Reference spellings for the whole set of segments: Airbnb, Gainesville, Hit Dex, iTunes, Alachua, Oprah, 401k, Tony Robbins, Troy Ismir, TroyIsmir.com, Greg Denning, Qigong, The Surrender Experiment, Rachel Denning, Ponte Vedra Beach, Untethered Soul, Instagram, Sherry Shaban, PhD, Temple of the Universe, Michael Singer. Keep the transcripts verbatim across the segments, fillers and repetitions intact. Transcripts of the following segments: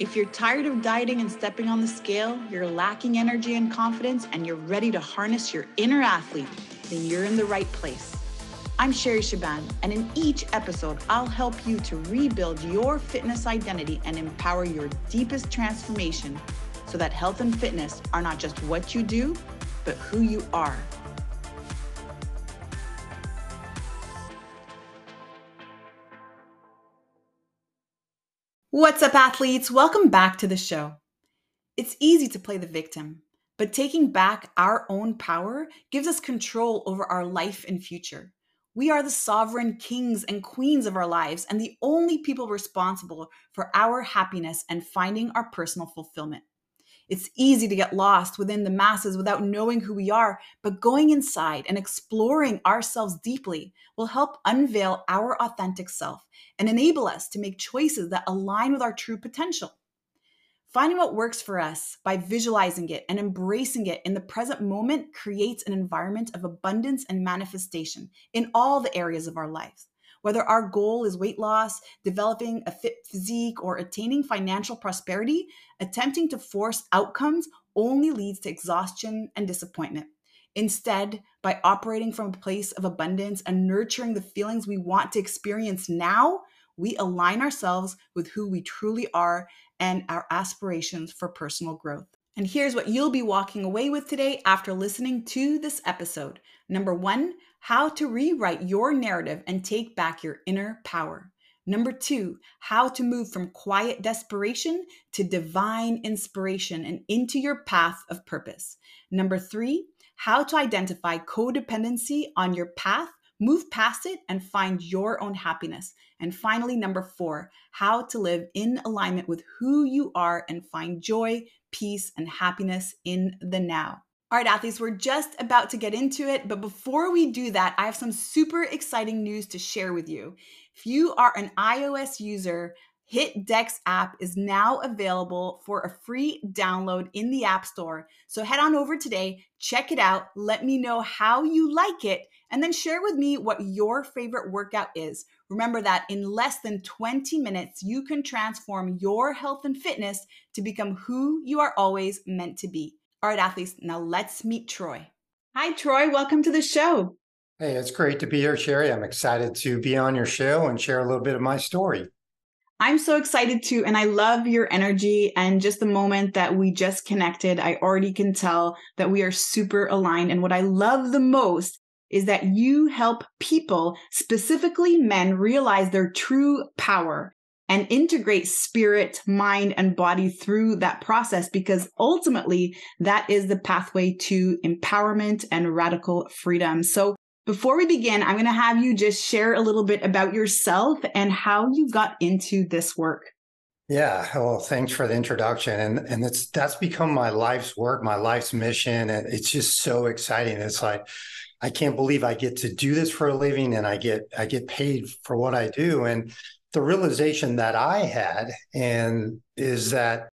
If you're tired of dieting and stepping on the scale, you're lacking energy and confidence, and you're ready to harness your inner athlete, then you're in the right place. I'm Sherry Shaban, and in each episode, I'll help you to rebuild your fitness identity and empower your deepest transformation so that health and fitness are not just what you do, but who you are. What's up, athletes? Welcome back to the show. It's easy to play the victim, but taking back our own power gives us control over our life and future. We are the sovereign kings and queens of our lives and the only people responsible for our happiness and finding our personal fulfillment. It's easy to get lost within the masses without knowing who we are, but going inside and exploring ourselves deeply will help unveil our authentic self and enable us to make choices that align with our true potential. Finding what works for us by visualizing it and embracing it in the present moment creates an environment of abundance and manifestation in all the areas of our lives. Whether our goal is weight loss, developing a fit physique, or attaining financial prosperity, attempting to force outcomes only leads to exhaustion and disappointment. Instead, by operating from a place of abundance and nurturing the feelings we want to experience now, we align ourselves with who we truly are and our aspirations for personal growth. And here's what you'll be walking away with today after listening to this episode. Number one, how to rewrite your narrative and take back your inner power. Number two, how to move from quiet desperation to divine inspiration and into your path of purpose. Number three, how to identify codependency on your path, move past it, and find your own happiness. And finally, number four, how to live in alignment with who you are and find joy, peace, and happiness in the now. All right, athletes, we're just about to get into it, but before we do that, I have some super exciting news to share with you. If you are an iOS user, Hit Dex app is now available for a free download in the App Store. So head on over today, check it out, let me know how you like it, and then share with me what your favorite workout is. Remember that in less than twenty minutes, you can transform your health and fitness to become who you are always meant to be. All right, athletes, now let's meet Troy. Hi, Troy. Welcome to the show. Hey, it's great to be here, Sherry. I'm excited to be on your show and share a little bit of my story. I'm so excited too, and I love your energy and just the moment that we just connected. I already can tell that we are super aligned, and what I love the most is that you help people, specifically men, realize their true power and integrate spirit, mind, and body through that process, because ultimately that is the pathway to empowerment and radical freedom. So before we begin, I'm going to have you just share a little bit about yourself and how you got into this work. Yeah, well, thanks for the introduction. And and it's that's become my life's work, my life's mission. And it's just so exciting. It's like, I can't believe I get to do this for a living and I get I get paid for what I do. And the realization that I had and is that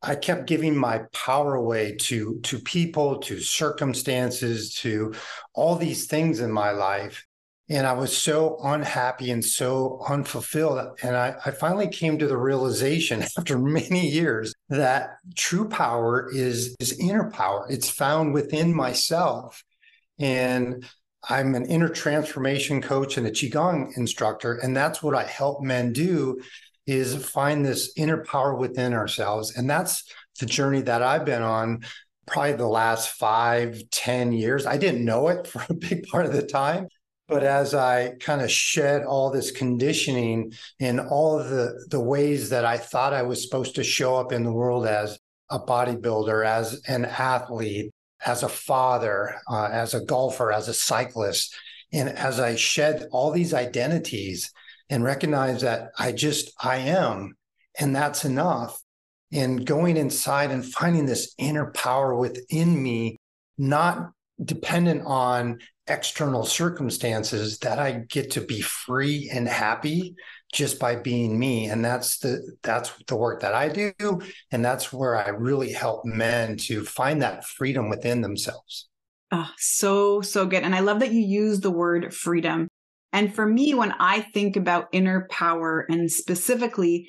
I kept giving my power away to, to people, to circumstances, to all these things in my life. And I was so unhappy and so unfulfilled. And I, I finally came to the realization after many years that true power is, is inner power. It's found within myself. And I'm an inner transformation coach and a Qigong instructor. And that's what I help men do, is find this inner power within ourselves. And that's the journey that I've been on probably the last five, ten years. I didn't know it for a big part of the time, but as I kind of shed all this conditioning and all of the, the ways that I thought I was supposed to show up in the world as a bodybuilder, as an athlete, as a father, uh, as a golfer, as a cyclist, and as I shed all these identities and recognize that I just, I am, and that's enough. And going inside and finding this inner power within me, not dependent on external circumstances, that I get to be free and happy just by being me. And that's the, that's the work that I do. And that's where I really help men to find that freedom within themselves. Oh, so, so good. And I love that you use the word freedom. And for me, when I think about inner power and specifically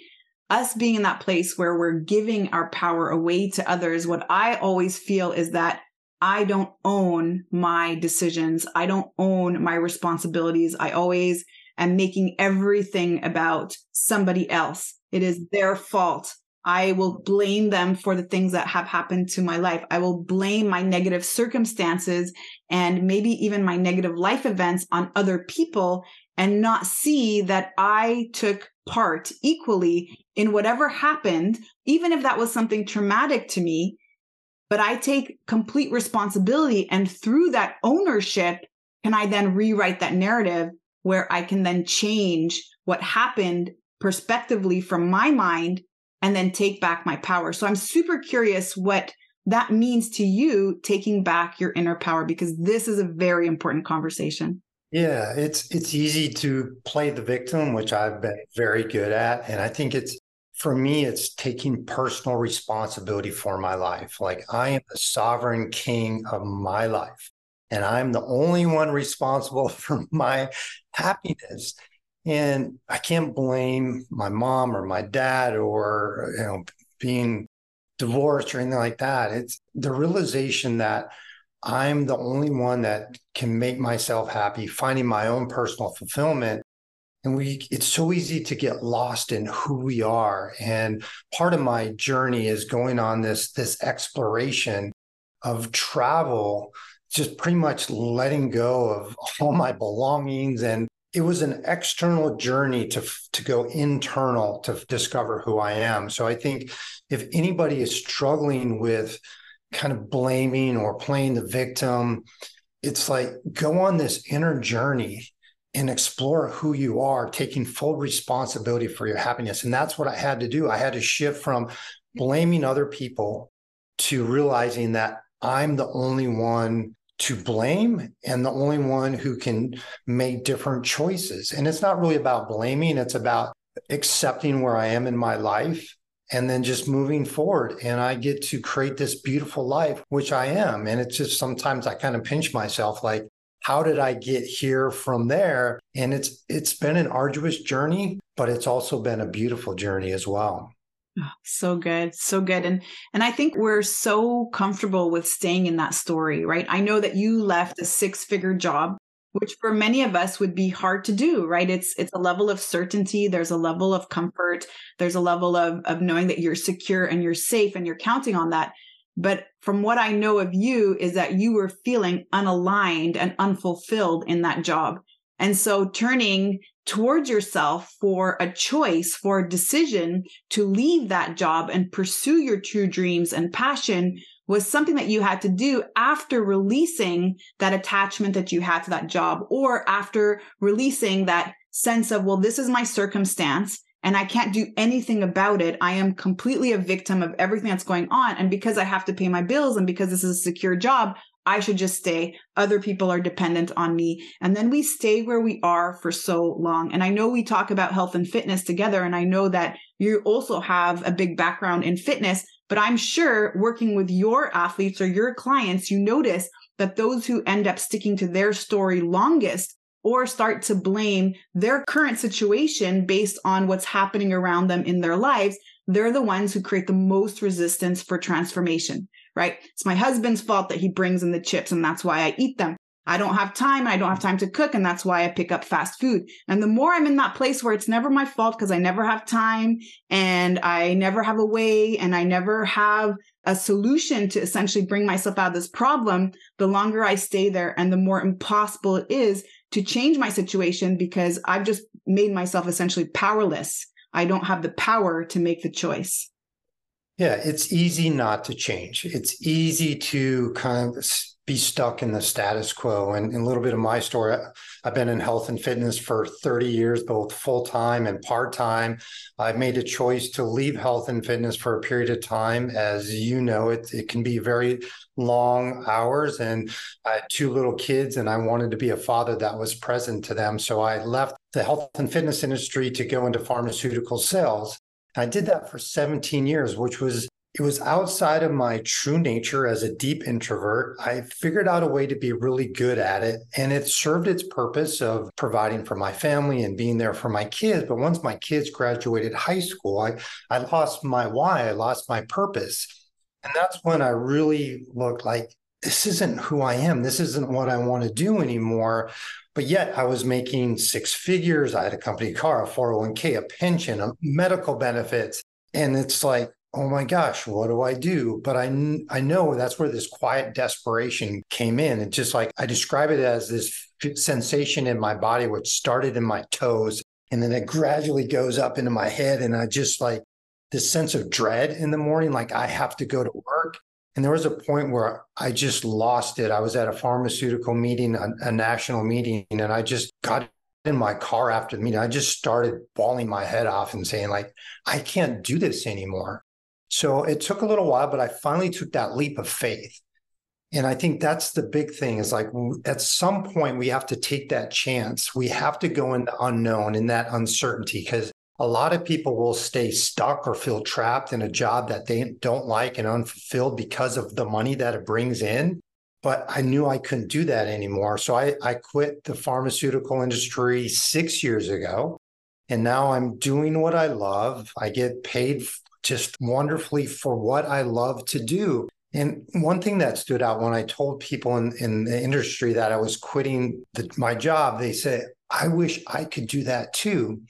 us being in that place where we're giving our power away to others, what I always feel is that I don't own my decisions. I don't own my responsibilities. I always am making everything about somebody else. It is their fault. I will blame them for the things that have happened to my life. I will blame my negative circumstances and maybe even my negative life events on other people and not see that I took part equally in whatever happened, even if that was something traumatic to me. But I take complete responsibility, and through that ownership, can I then rewrite that narrative where I can then change what happened perspectively from my mind and then take back my power. So I'm super curious what that means to you, taking back your inner power, because this is a very important conversation. Yeah, it's it's easy to play the victim, which I've been very good at. And I think it's, for me, it's taking personal responsibility for my life. Like, I am the sovereign king of my life, and I'm the only one responsible for my happiness. And I can't blame my mom or my dad or, you know, being divorced or anything like that. It's the realization that I'm the only one that can make myself happy, finding my own personal fulfillment. And we, it's so easy to get lost in who we are. And part of my journey is going on this, this exploration of travel, just pretty much letting go of all my belongings. And it was an external journey to, to go internal to discover who I am. So I think if anybody is struggling with kind of blaming or playing the victim, it's like, go on this inner journey and explore who you are, taking full responsibility for your happiness. And that's what I had to do. I had to shift from blaming other people to realizing that I'm the only one to blame and the only one who can make different choices. And it's not really about blaming. It's about accepting where I am in my life and then just moving forward. And I get to create this beautiful life, which I am. And it's just, sometimes I kind of pinch myself, like, how did I get here from there? And it's it's been an arduous journey, but it's also been a beautiful journey as well. So good. So good. And and I think we're so comfortable with staying in that story, right? I know that you left a six-figure job, which for many of us would be hard to do, right? It's it's a level of certainty. There's a level of comfort. There's a level of, of knowing that you're secure and you're safe and you're counting on that. But from what I know of you is that you were feeling unaligned and unfulfilled in that job. And so turning towards yourself for a choice, for a decision to leave that job and pursue your true dreams and passion was something that you had to do after releasing that attachment that you had to that job, or after releasing that sense of, well, this is my circumstance and I can't do anything about it. I am completely a victim of everything that's going on. And because I have to pay my bills and because this is a secure job, I should just stay. Other people are dependent on me. And then we stay where we are for so long. And I know we talk about health and fitness together, and I know that you also have a big background in fitness, but I'm sure working with your athletes or your clients, you notice that those who end up sticking to their story longest or start to blame their current situation based on what's happening around them in their lives, they're the ones who create the most resistance for transformation, right? It's my husband's fault that he brings in the chips, and that's why I eat them. I don't have time, and I don't have time to cook, and that's why I pick up fast food. And the more I'm in that place where it's never my fault because I never have time, and I never have a way, and I never have a solution to essentially bring myself out of this problem, the longer I stay there and the more impossible it is to change my situation, because I've just made myself essentially powerless. I don't have the power to make the choice. Yeah, it's easy not to change. It's easy to kind of be stuck in the status quo. And, and a little bit of my story, I've been in health and fitness for thirty years, both full-time and part-time. I've made a choice to leave health and fitness for a period of time. As you know, it, it can be very long hours, and I had two little kids, and I wanted to be a father that was present to them. So I left the health and fitness industry to go into pharmaceutical sales. I did that for seventeen years, which was It was outside of my true nature as a deep introvert. I figured out a way to be really good at it, and it served its purpose of providing for my family and being there for my kids. But once my kids graduated high school, I, I lost my why, I lost my purpose. And that's when I really looked like, this isn't who I am. This isn't what I want to do anymore. But yet I was making six figures. I had a company car, a four oh one k, a pension, a medical benefits. And it's like, oh my gosh, what do I do? But I, I know that's where this quiet desperation came in. It's just like, I describe it as this f- sensation in my body, which started in my toes. And then it gradually goes up into my head. And I just like this sense of dread in the morning, like I have to go to work. And there was a point where I just lost it. I was at a pharmaceutical meeting, a, a national meeting, and I just got in my car after the meeting. I just started bawling my head off and saying like, I can't do this anymore. So it took a little while, but I finally took that leap of faith. And I think that's the big thing is like, at some point we have to take that chance. We have to go in the unknown, in that uncertainty, because a lot of people will stay stuck or feel trapped in a job that they don't like and unfulfilled because of the money that it brings in. But I knew I couldn't do that anymore. So I, I quit the pharmaceutical industry six years ago. And now I'm doing what I love. I get paid just wonderfully for what I love to do. And one thing that stood out when I told people in, in the industry that I was quitting the, my job, they said, I wish I could do that too.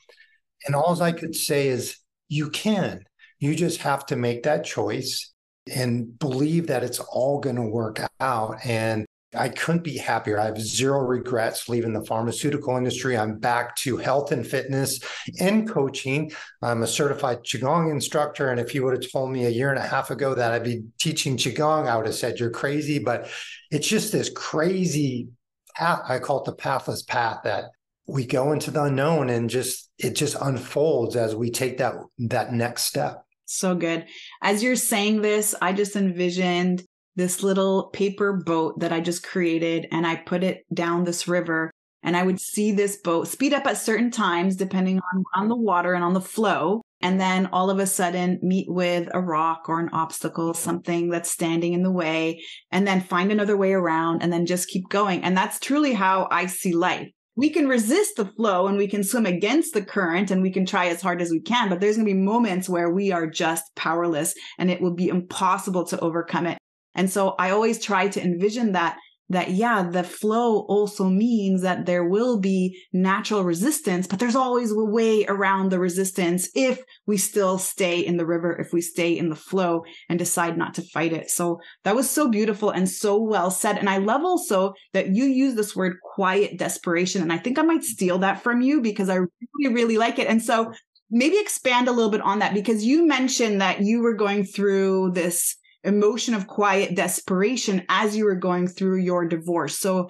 And all I could say is, you can. You just have to make that choice and believe that it's all going to work out. And I couldn't be happier. I have zero regrets leaving the pharmaceutical industry. I'm back to health and fitness and coaching. I'm a certified Qigong instructor. And if you would have told me a year and a half ago that I'd be teaching Qigong, I would have said, you're crazy. But it's just this crazy path. I call it the pathless path, that we go into the unknown and just, it just unfolds as we take that, that next step. So good. As you're saying this, I just envisioned this little paper boat that I just created, and I put it down this river, and I would see this boat speed up at certain times, depending on, on the water and on the flow. And then all of a sudden meet with a rock or an obstacle, something that's standing in the way, and then find another way around and then just keep going. And that's truly how I see life. We can resist the flow and we can swim against the current and we can try as hard as we can, but there's going to be moments where we are just powerless and it will be impossible to overcome it. And so I always try to envision that, that, yeah, the flow also means that there will be natural resistance, but there's always a way around the resistance if we still stay in the river, if we stay in the flow and decide not to fight it. So that was so beautiful and so well said. And I love also that you use this word quiet desperation. And I think I might steal that from you because I really, really like it. And so maybe expand a little bit on that, because you mentioned that you were going through this emotion of quiet desperation as you were going through your divorce. So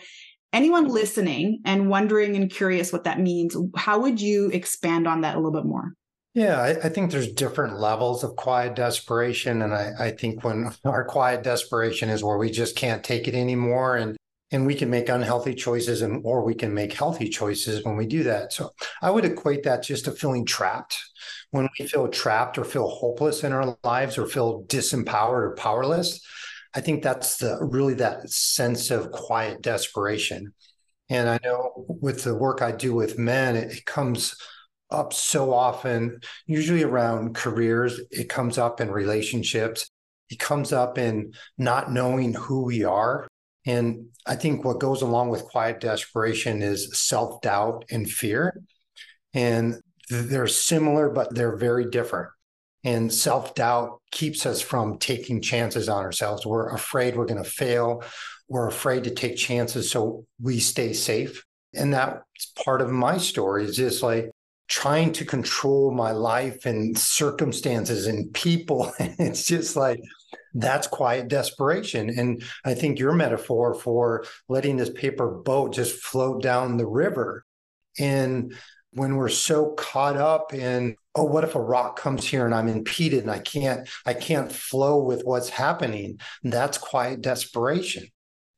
anyone listening and wondering and curious what that means, how would you expand on that a little bit more? Yeah, I, I think there's different levels of quiet desperation. And I, I think when our quiet desperation is where we just can't take it anymore, and and we can make unhealthy choices, and or we can make healthy choices when we do that. So I would equate that just to feeling trapped. When we feel trapped or feel hopeless in our lives or feel disempowered or powerless, I think that's the really that sense of quiet desperation. And I know with the work I do with men, it, it comes up so often, usually around careers. It comes up in relationships. It comes up in not knowing who we are. And I think what goes along with quiet desperation is self-doubt and fear. And they're similar, but they're very different. And self-doubt keeps us from taking chances on ourselves. We're afraid we're going to fail. We're afraid to take chances, so we stay safe. And that's part of my story, is just like trying to control my life and circumstances and people. It's just like, that's quiet desperation. And I think your metaphor for letting this paper boat just float down the river. And when we're so caught up in, oh, what if a rock comes here and I'm impeded and I can't, I can't flow with what's happening? That's quiet desperation.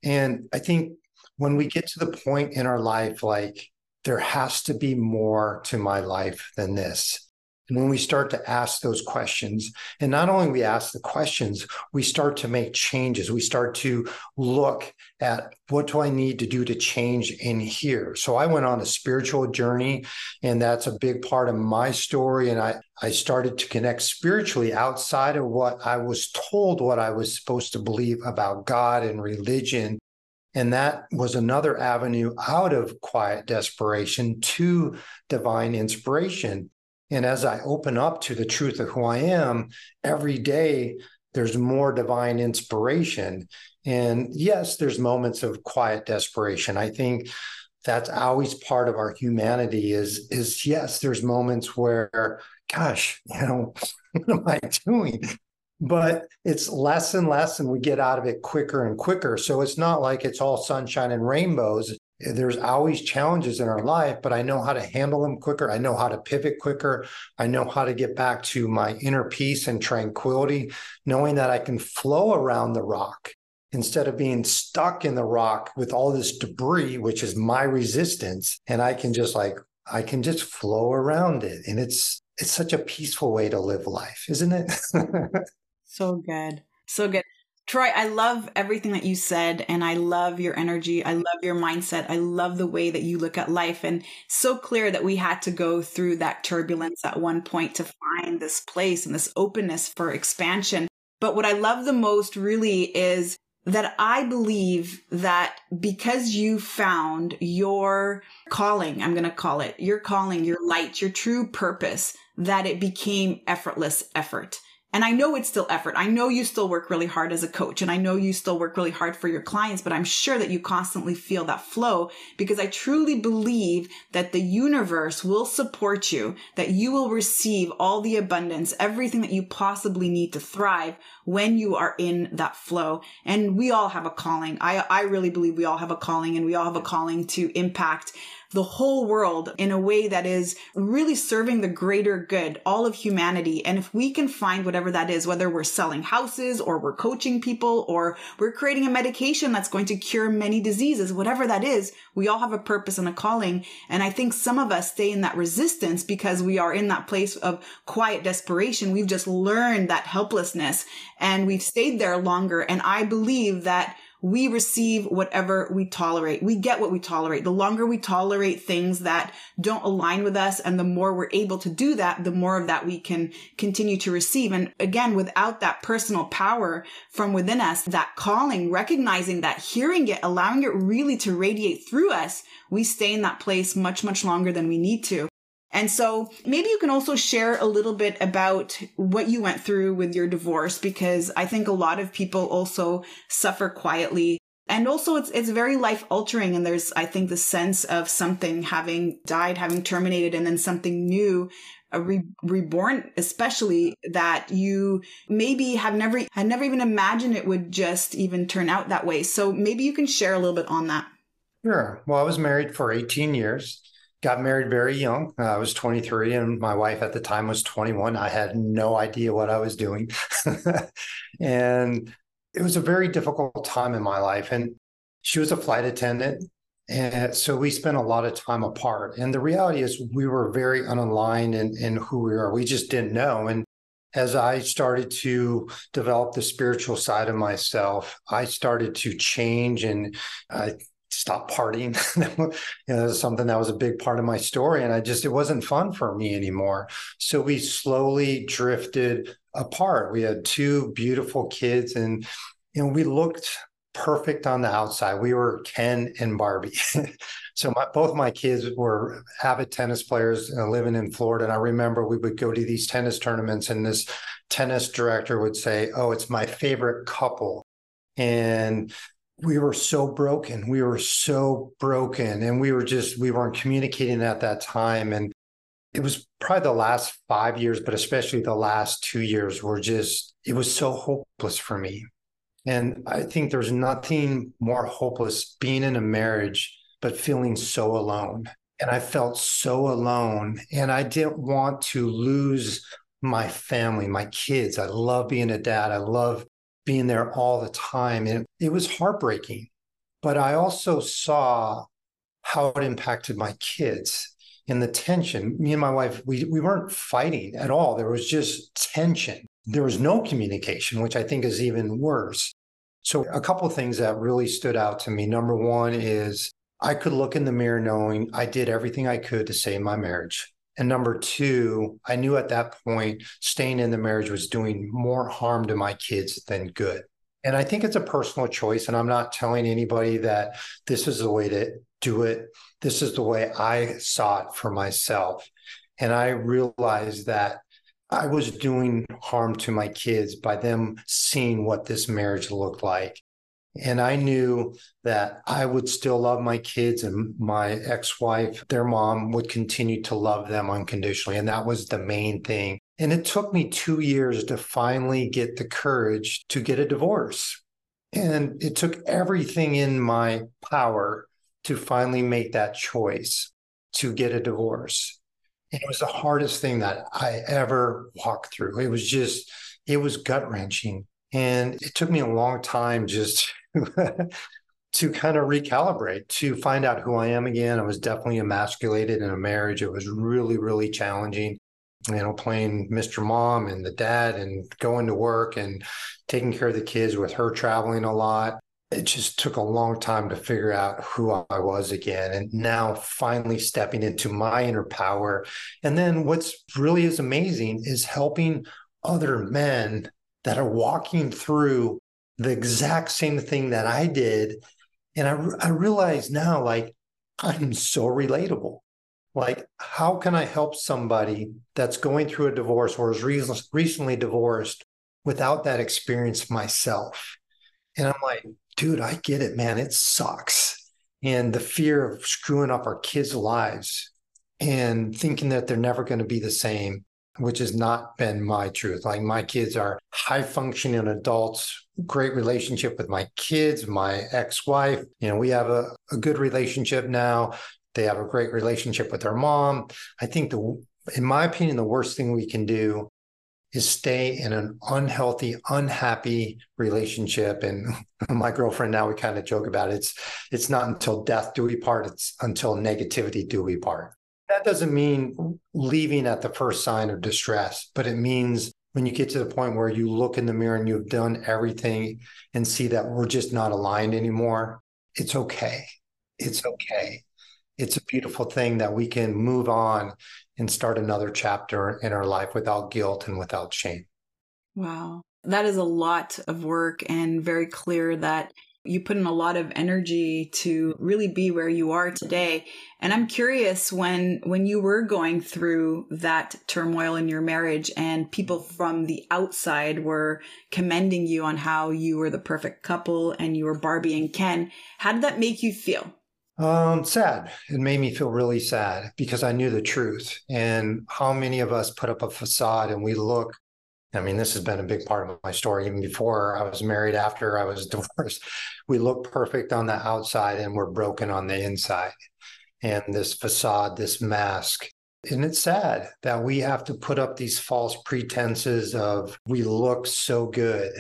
And I think when we get to the point in our life, like, there has to be more to my life than this. And when we start to ask those questions, and not only we ask the questions, we start to make changes. We start to look at, what do I need to do to change in here? So I went on a spiritual journey, and that's a big part of my story. And I, I started to connect spiritually outside of what I was told, what I was supposed to believe about God and religion. And that was another avenue out of quiet desperation to divine inspiration. And as I open up to the truth of who I am, every day there's more divine inspiration. And yes, there's moments of quiet desperation. I think that's always part of our humanity is, is yes, there's moments where, gosh, you know, what am I doing? But it's less and less, and we get out of it quicker and quicker. So it's not like it's all sunshine and rainbows. There's always challenges in our life, but I know how to handle them quicker. I know how to pivot quicker. I know how to get back to my inner peace and tranquility, knowing that I can flow around the rock instead of being stuck in the rock with all this debris, which is my resistance. And I can just like, I can just flow around it. And it's, it's such a peaceful way to live life, isn't it? So good. So good. Troy, I love everything that you said, and I love your energy. I love your mindset. I love the way that you look at life, and so clear that we had to go through that turbulence at one point to find this place and this openness for expansion. But what I love the most really is that I believe that because you found your calling, I'm going to call it your calling, your light, your true purpose, that it became effortless effort. And I know it's still effort. I know you still work really hard as a coach, and I know you still work really hard for your clients, but I'm sure that you constantly feel that flow, because I truly believe that the universe will support you, that you will receive all the abundance, everything that you possibly need to thrive when you are in that flow. And we all have a calling. I, I really believe we all have a calling, and we all have a calling to impact the whole world in a way that is really serving the greater good, all of humanity. And if we can find whatever that is, whether we're selling houses or we're coaching people or we're creating a medication that's going to cure many diseases, whatever that is, we all have a purpose and a calling. And I think some of us stay in that resistance because we are in that place of quiet desperation. We've just learned that helplessness, and we've stayed there longer. And I believe that we receive whatever we tolerate. We get what we tolerate. The longer we tolerate things that don't align with us, and the more we're able to do that, the more of that we can continue to receive. And again, without that personal power from within us, that calling, recognizing that, hearing it, allowing it really to radiate through us, we stay in that place much, much longer than we need to. And so maybe you can also share a little bit about what you went through with your divorce, because I think a lot of people also suffer quietly. And also it's it's very life altering. And there's, I think, the sense of something having died, having terminated, and then something new A re- reborn, especially that you maybe have never had never even imagined it would just even turn out that way. So maybe you can share a little bit on that. Sure. Well, I was married for eighteen years. Got married very young. I was twenty-three, and my wife at the time was twenty-one. I had no idea what I was doing. And it was a very difficult time in my life. And she was a flight attendant. And so we spent a lot of time apart. And the reality is we were very unaligned in, in who we are. We just didn't know. And as I started to develop the spiritual side of myself, I started to change, and I stop partying. You know, that was something that was a big part of my story. And I just, it wasn't fun for me anymore. So we slowly drifted apart. We had two beautiful kids, and, and we looked perfect on the outside. We were Ken and Barbie. So my, both my kids were avid tennis players and living in Florida. And I remember we would go to these tennis tournaments, and this tennis director would say, "Oh, it's my favorite couple." And we were so broken. We were so broken. And we were just, we weren't communicating at that time. And it was probably the last five years, but especially the last two years were just, it was so hopeless for me. And I think there's nothing more hopeless being in a marriage, but feeling so alone. And I felt so alone, and I didn't want to lose my family, my kids. I love being a dad. I love being there all the time. And it was heartbreaking, but I also saw how it impacted my kids. and the tension. Me and my wife, we, we weren't fighting at all. There was just tension. There was no communication, which I think is even worse. So a couple of things that really stood out to me. Number one is I could look in the mirror knowing I did everything I could to save my marriage. And number two, I knew at that point, staying in the marriage was doing more harm to my kids than good. And I think it's a personal choice. And I'm not telling anybody that this is the way to do it. This is the way I saw it for myself. And I realized that I was doing harm to my kids by them seeing what this marriage looked like. And I knew that I would still love my kids, and my ex-wife, their mom, would continue to love them unconditionally. And that was the main thing. And it took me two years to finally get the courage to get a divorce. And it took everything in my power to finally make that choice to get a divorce. And it was the hardest thing that I ever walked through. It was just, it was gut-wrenching. And it took me a long time just to kind of recalibrate, to find out who I am again. I was definitely emasculated in a marriage. It was really, really challenging, you know, playing Mister Mom and the dad and going to work and taking care of the kids with her traveling a lot. It just took a long time to figure out who I was again. And now finally stepping into my inner power. And then what's really is amazing is helping other men that are walking through the exact same thing that I did. And I, I realize now, like, I'm so relatable. Like, how can I help somebody that's going through a divorce or is re- recently divorced without that experience myself? And I'm like, dude, I get it, man. It sucks. And the fear of screwing up our kids' lives and thinking that they're never going to be the same, which has not been my truth. Like, my kids are high-functioning adults, great relationship with my kids, my ex-wife. You know, we have a, a good relationship now. They have a great relationship with their mom. I think, the, in my opinion, the worst thing we can do is stay in an unhealthy, unhappy relationship. And my girlfriend now, we kind of joke about it. It's, it's not until death do we part. It's until negativity do we part. That doesn't mean leaving at the first sign of distress, but it means when you get to the point where you look in the mirror and you've done everything and see that we're just not aligned anymore, it's okay. It's okay. It's a beautiful thing that we can move on and start another chapter in our life without guilt and without shame. Wow. That is a lot of work, and very clear that you put in a lot of energy to really be where you are today. And I'm curious, when when you were going through that turmoil in your marriage and people from the outside were commending you on how you were the perfect couple and you were Barbie and Ken, how did that make you feel? Um, sad. It made me feel really sad because I knew the truth. And how many of us put up a facade and we look, I mean, this has been a big part of my story. Even before I was married, after I was divorced, we look perfect on the outside and we're broken on the inside. And this facade, this mask. And it's sad that we have to put up these false pretenses of we look so good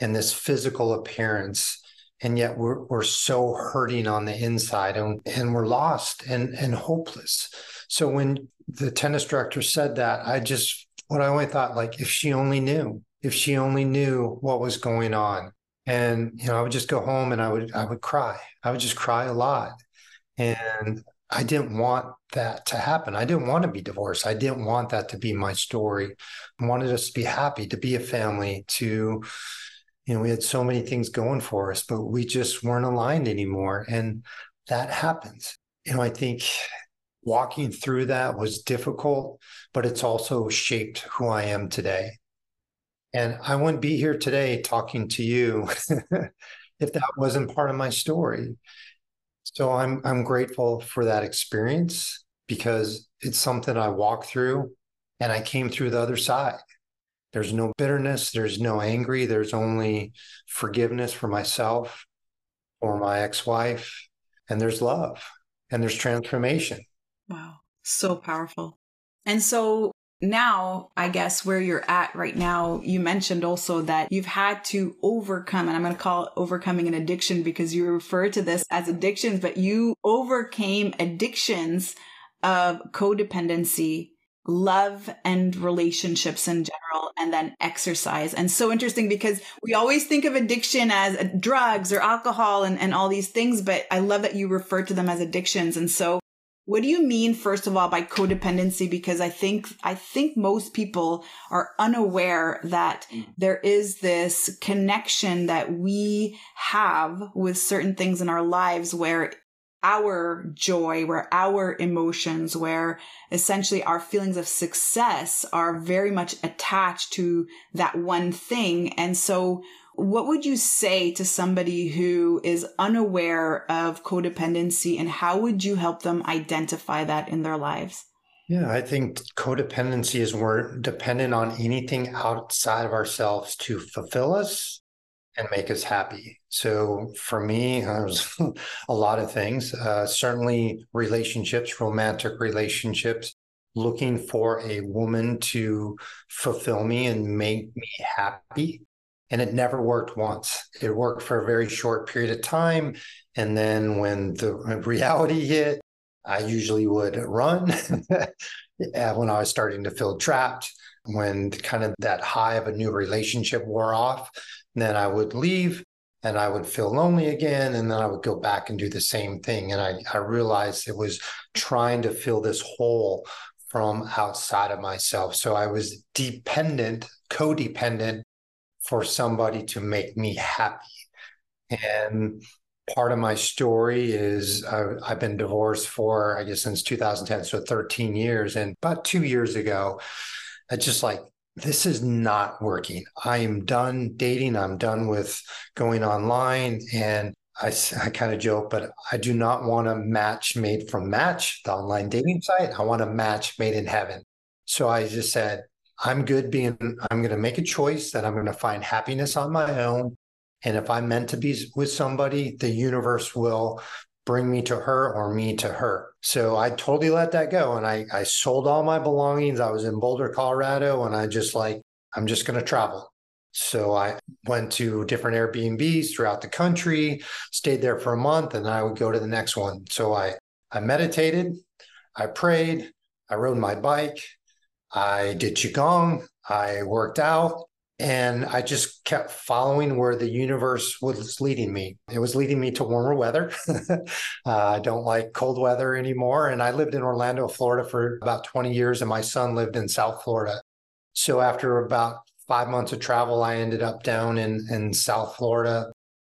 and this physical appearance. And yet we're, we're so hurting on the inside, and, and we're lost and, and hopeless. So when the tennis director said that, I just... What I only thought, like, if she only knew, if she only knew what was going on. And, you know, I would just go home and I would, I would cry. I would just cry a lot. And I didn't want that to happen. I didn't want to be divorced. I didn't want that to be my story. I wanted us to be happy, to be a family, to, you know, we had so many things going for us, but we just weren't aligned anymore. And that happens. You know, I think walking through that was difficult, but it's also shaped who I am today. And I wouldn't be here today talking to you if that wasn't part of my story. So I'm I'm grateful for that experience, because it's something I walked through and I came through the other side. There's no bitterness. There's no angry. There's only forgiveness for myself or my ex-wife. And there's love and there's transformation. Wow. So powerful. And so now, I guess, where you're at right now, you mentioned also that you've had to overcome, and I'm going to call it overcoming an addiction because you refer to this as addictions, but you overcame addictions of codependency, love and relationships in general, and then exercise. And so interesting because we always think of addiction as drugs or alcohol and, and all these things, but I love that you refer to them as addictions. And so what do you mean, first of all, by codependency? Because I think, I think most people are unaware that there is this connection that we have with certain things in our lives where our joy, where our emotions, where essentially our feelings of success are very much attached to that one thing. And so what would you say to somebody who is unaware of codependency, and how would you help them identify that in their lives? Yeah, I think codependency is we're dependent on anything outside of ourselves to fulfill us and make us happy. So for me, it was a lot of things, uh, certainly relationships, romantic relationships, looking for a woman to fulfill me and make me happy. And it never worked once. It worked for a very short period of time. And then when the reality hit, I usually would run when I was starting to feel trapped, when kind of that high of a new relationship wore off, then I would leave and I would feel lonely again. And then I would go back and do the same thing. And I, I realized it was trying to fill this hole from outside of myself. So I was dependent, codependent, for somebody to make me happy. And part of my story is I've, I've been divorced for, I guess, since two thousand ten, so thirteen years. And about two years ago, I just like, this is not working. I am done dating. I'm done with going online. And I, I kind of joke, but I do not want a match made from Match, the online dating site. I want a match made in heaven. So I just said, I'm good being, I'm going to make a choice that I'm going to find happiness on my own. And if I'm meant to be with somebody, the universe will bring me to her or me to her. So I totally let that go. And I, I sold all my belongings. I was in Boulder, Colorado, and I just like, I'm just going to travel. So I went to different Airbnbs throughout the country, stayed there for a month, and I would go to the next one. So I, I meditated, I prayed, I rode my bike, I did Qigong, I worked out, and I just kept following where the universe was leading me. It was leading me to warmer weather. uh, I don't like cold weather anymore. And I lived in Orlando, Florida for about twenty years, and my son lived in South Florida. So after about five months of travel, I ended up down in, in South Florida.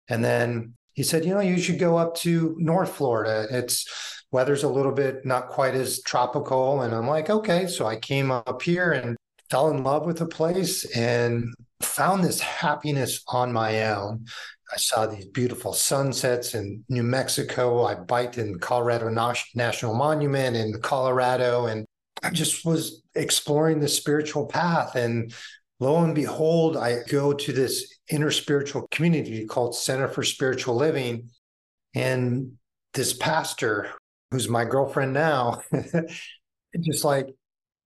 And then he said, you know, you should go up to North Florida. It's weather's a little bit not quite as tropical. And I'm like, okay. So I came up here and fell in love with the place and found this happiness on my own. I saw these beautiful sunsets in New Mexico. I biked in Colorado National Monument in Colorado. And I just was exploring the spiritual path. And lo and behold, I go to this inner spiritual community called Center for Spiritual Living. And this pastor, who's my girlfriend now, just like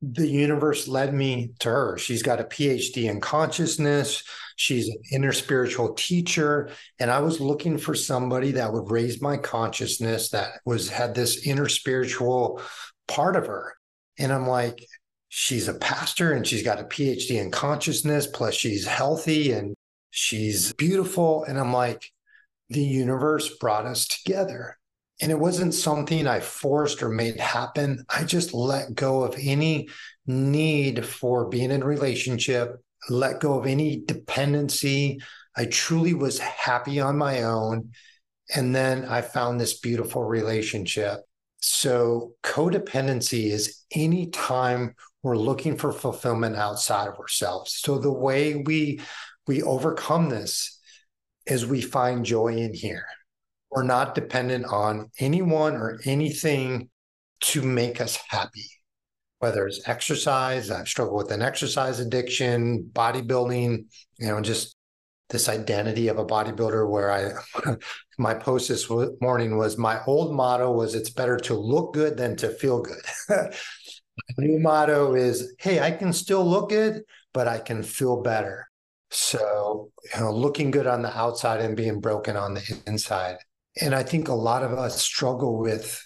the universe led me to her. She's got a P H D in consciousness. She's an inner spiritual teacher. And I was looking for somebody that would raise my consciousness, that was had this inner spiritual part of her. And I'm like, she's a pastor and she's got a P H D in consciousness, plus she's healthy and she's beautiful. And I'm like, the universe brought us together. And it wasn't something I forced or made happen. I just let go of any need for being in a relationship, let go of any dependency. I truly was happy on my own. And then I found this beautiful relationship. So codependency is any time we're looking for fulfillment outside of ourselves. So the way we, we overcome this is we find joy in here. We're not dependent on anyone or anything to make us happy, whether it's exercise. I've struggled with an exercise addiction, bodybuilding, you know, just this identity of a bodybuilder where I, my post this morning was, my old motto was, it's better to look good than to feel good. My new motto is, hey, I can still look good, but I can feel better. So, you know, looking good on the outside and being broken on the inside. And I think a lot of us struggle with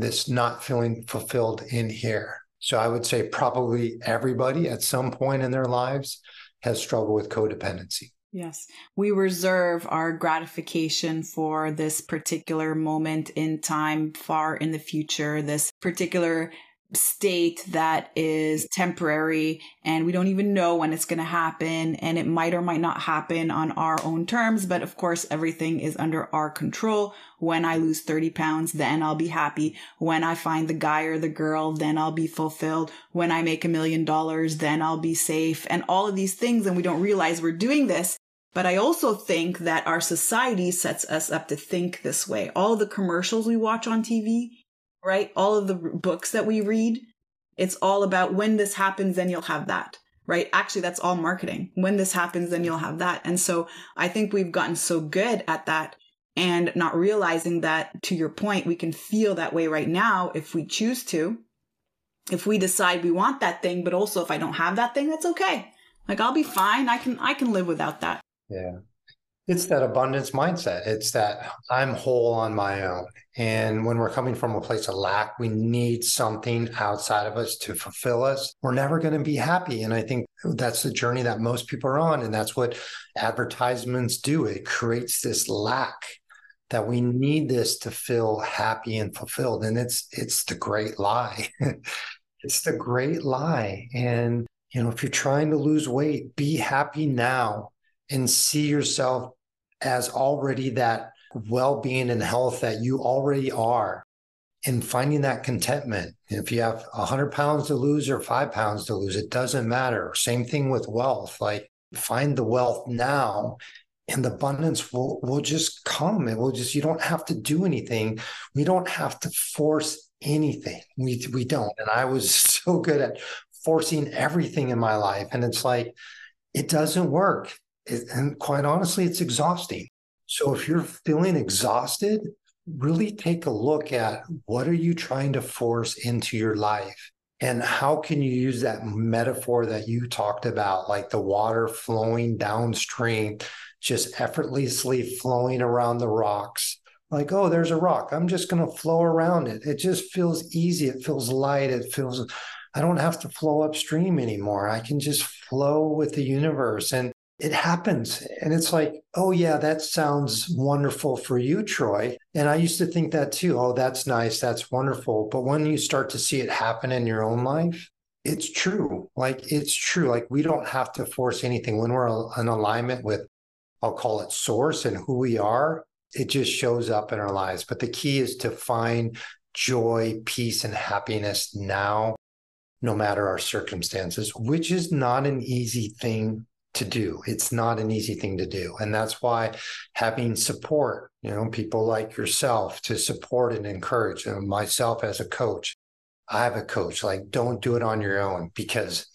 this not feeling fulfilled in here. So I would say probably everybody at some point in their lives has struggled with codependency. Yes. We reserve our gratification for this particular moment in time, far in the future, this particular state that is temporary, and we don't even know when it's going to happen, and it might or might not happen on our own terms. But of course, everything is under our control. When I lose thirty pounds, then I'll be happy. When I find the guy or the girl, then I'll be fulfilled. When I make a million dollars, then I'll be safe, and all of these things. And we don't realize we're doing this. But I also think that our society sets us up to think this way. All the commercials we watch on T V, right? All of the books that we read, it's all about when this happens, then you'll have that, right? Actually, that's all marketing. When this happens, then you'll have that. And so I think we've gotten so good at that and not realizing that, to your point, we can feel that way right now if we choose to, if we decide we want that thing. But also, if I don't have that thing, that's okay. Like, I'll be fine. I can, I can live without that. Yeah. It's that abundance mindset. It's that I'm whole on my own. And when we're coming from a place of lack, we need something outside of us to fulfill us. We're never going to be happy. And I think that's the journey that most people are on. And that's what advertisements do. It creates this lack that we need this to feel happy and fulfilled. And it's, it's the great lie. It's the great lie. And, you know, if you're trying to lose weight, be happy now and see yourself as already that well-being and health that you already are, and finding that contentment. If you have one hundred pounds to lose or five pounds to lose, it doesn't matter. Same thing with wealth. Like, find the wealth now, and the abundance will, will just come. It will just, you don't have to do anything. We don't have to force anything. We, we don't. And I was so good at forcing everything in my life. And it's like, it doesn't work. It, and quite honestly, it's exhausting. So if you're feeling exhausted, really take a look at what are you trying to force into your life, and how can you use that metaphor that you talked about, like the water flowing downstream, just effortlessly flowing around the rocks. Like, oh, there's a rock. I'm just going to flow around it. It just feels easy. It feels light. It feels, I don't have to flow upstream anymore. I can just flow with the universe. And it happens. And it's like, oh yeah, that sounds wonderful for you, Troy. And I used to think that too. Oh, that's nice. That's wonderful. But when you start to see it happen in your own life, it's true. Like, it's true. Like, we don't have to force anything. When we're in alignment with, I'll call it source and who we are, it just shows up in our lives. But the key is to find joy, peace, and happiness now, no matter our circumstances, which is not an easy thing to do. It's not an easy thing to do. And that's why having support, you know, people like yourself to support and encourage, and myself as a coach, I have a coach, like, don't do it on your own, because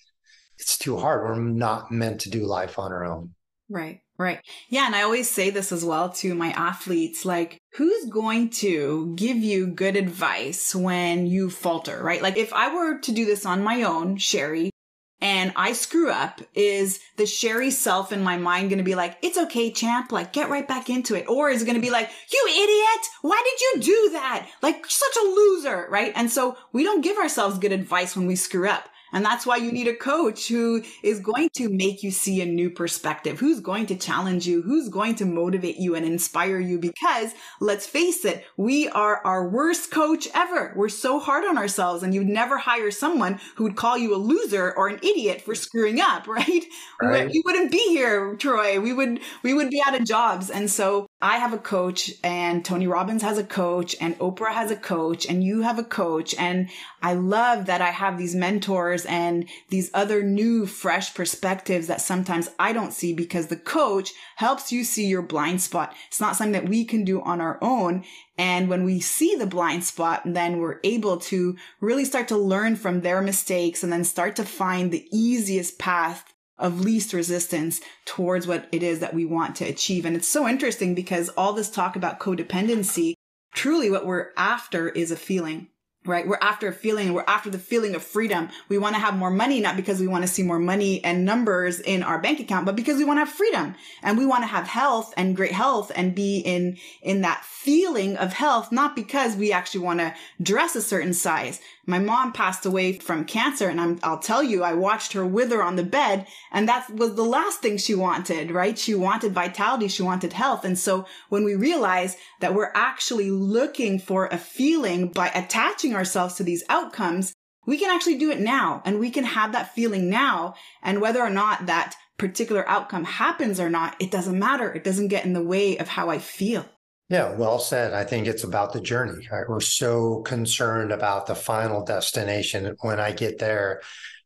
it's too hard. We're not meant to do life on our own. Right. Right. Yeah. And I always say this as well to my athletes, like, who's going to give you good advice when you falter, right? Like, if I were to do this on my own, Sherry, and I screw up, is the Sherry self in my mind going to be like, it's okay, champ, like, get right back into it? Or is it going to be like, you idiot, why did you do that? Like, you're such a loser, right? And so we don't give ourselves good advice when we screw up. And that's why you need a coach who is going to make you see a new perspective, who's going to challenge you, who's going to motivate you and inspire you. Because let's face it, we are our worst coach ever. We're so hard on ourselves, and you'd never hire someone who would call you a loser or an idiot for screwing up, right? Right. We wouldn't be here, Troy. We would, we would be out of jobs. And so I have a coach, and Tony Robbins has a coach, and Oprah has a coach, and you have a coach. And I love that I have these mentors and these other new, fresh perspectives that sometimes I don't see, because the coach helps you see your blind spot. It's not something that we can do on our own. And when we see the blind spot, then we're able to really start to learn from their mistakes, and then start to find the easiest path of least resistance towards what it is that we want to achieve. And it's so interesting, because all this talk about codependency, truly what we're after is a feeling. Right? We're after a feeling. We're after the feeling of freedom. We want to have more money, not because we want to see more money and numbers in our bank account, but because we want to have freedom and we want to have health and great health and be in, in that feeling of health, not because we actually want to dress a certain size. My mom passed away from cancer, and I'm, I'll tell you, I watched her wither on the bed, and that was the last thing she wanted, right? She wanted vitality. She wanted health. And so when we realize that we're actually looking for a feeling by attaching ourselves to these outcomes, we can actually do it now, and we can have that feeling now. And whether or not that particular outcome happens or not, it doesn't matter. It doesn't get in the way of how I feel. Yeah, well said. I think it's about the journey, right? We're so concerned about the final destination. When I get there,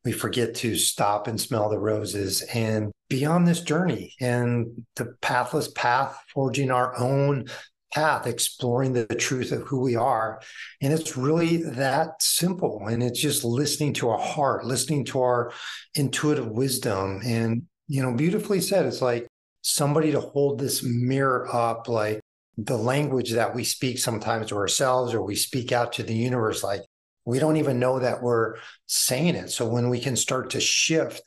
we forget to stop and smell the roses and be on this journey and the pathless path, forging our own path, exploring the truth of who we are. And it's really that simple. And it's just listening to our heart, listening to our intuitive wisdom. And, you know, beautifully said, it's like somebody to hold this mirror up, like the language that we speak sometimes to ourselves, or we speak out to the universe, like we don't even know that we're saying it. So when we can start to shift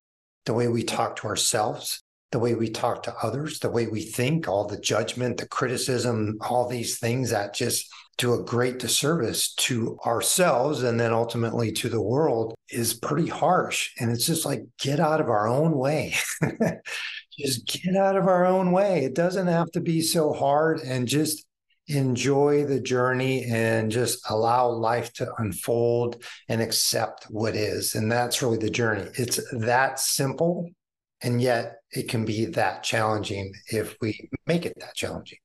the way we talk to ourselves, the way we talk to others, the way we think, all the judgment, the criticism, all these things that just do a great disservice to ourselves and then ultimately to the world is pretty harsh. And it's just like, get out of our own way. Just get out of our own way. It doesn't have to be so hard, and just enjoy the journey and just allow life to unfold and accept what is. And that's really the journey. It's that simple. And yet it can be that challenging if we make it that challenging.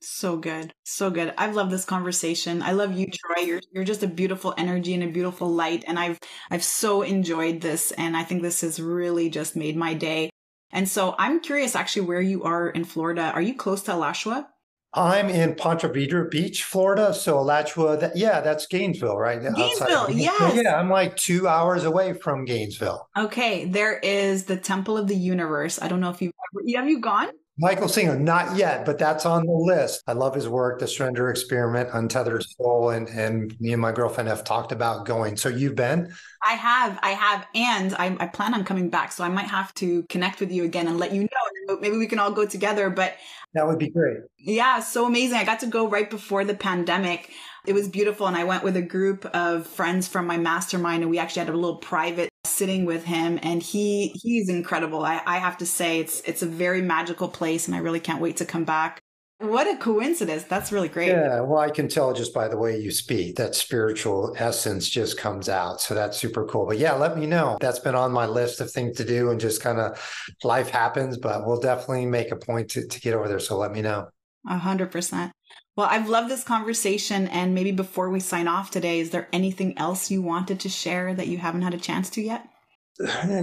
So good. So good. I love this conversation. I love you, Troy. You're, you're just a beautiful energy and a beautiful light. And I've, I've so enjoyed this. And I think this has really just made my day. And so I'm curious actually where you are in Florida. Are you close to Alachua? I'm in Ponte Vedra Beach, Florida. So Alachua, that, yeah, that's Gainesville, right? Gainesville, yes. Yeah, I'm like two hours away from Gainesville. Okay, there is the Temple of the Universe. I don't know if you've ever, have you gone? Michael Singer, not yet, but that's on the list. I love his work, The Surrender Experiment, Untethered Soul, and, and me and my girlfriend have talked about going. So you've been? I have, I have, and I, I plan on coming back. So I might have to connect with you again and let you know. Maybe we can all go together, but that would be great. Yeah, so amazing. I got to go right before the pandemic. It was beautiful. And I went with a group of friends from my mastermind, and we actually had a little private sitting with him, and he he's incredible. I, I have to say it's it's a very magical place, and I really can't wait to come back. What a coincidence. That's really great. Yeah, well, I can tell just by the way you speak, that spiritual essence just comes out. So that's super cool. But yeah, let me know. That's been on my list of things to do, and just kind of life happens, but we'll definitely make a point to, to get over there. So let me know. A hundred percent. Well, I've loved this conversation. And maybe before we sign off today, is there anything else you wanted to share that you haven't had a chance to yet?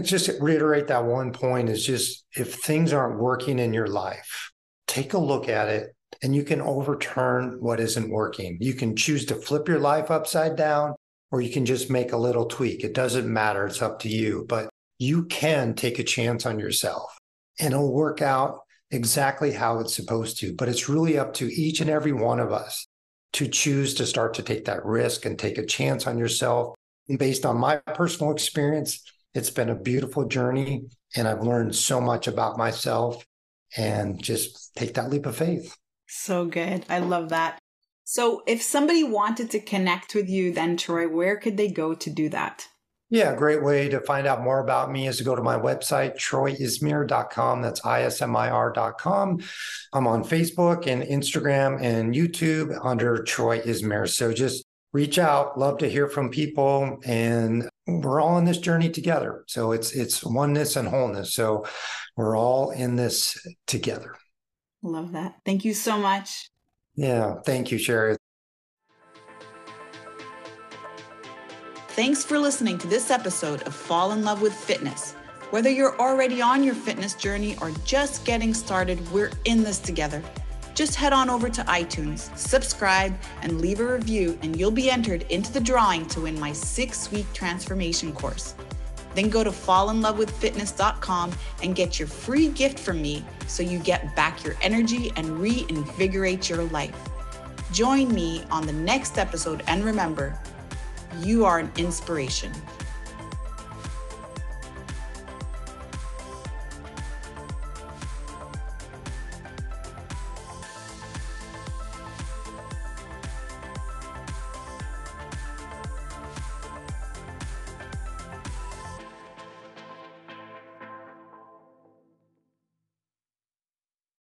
Just to reiterate that one point is just, if things aren't working in your life, take a look at it, and you can overturn what isn't working. You can choose to flip your life upside down, or you can just make a little tweak. It doesn't matter. It's up to you, but you can take a chance on yourself, and it'll work out exactly how it's supposed to. But it's really up to each and every one of us to choose to start to take that risk and take a chance on yourself. And based on my personal experience, it's been a beautiful journey, and I've learned so much about myself, and just take that leap of faith. So good. I love that. So if somebody wanted to connect with you then, Troy, where could they go to do that? Yeah, a great way to find out more about me is to go to my website, Troy Ismir dot com. That's I S M I R dot com. I'm on Facebook and Instagram and YouTube under Troy Ismir. So just reach out. Love to hear from people. And we're all on this journey together. So it's it's oneness and wholeness. So we're all in this together. Love that. Thank you so much. Yeah. Thank you, Sherry. Thanks for listening to this episode of Fall in Love with Fitness. Whether you're already on your fitness journey or just getting started, we're in this together. Just head on over to iTunes, subscribe, and leave a review, and you'll be entered into the drawing to win my six-week transformation course. Then go to fall in love with fitness dot com and get your free gift from me so you get back your energy and reinvigorate your life. Join me on the next episode, and remember, You are an inspiration.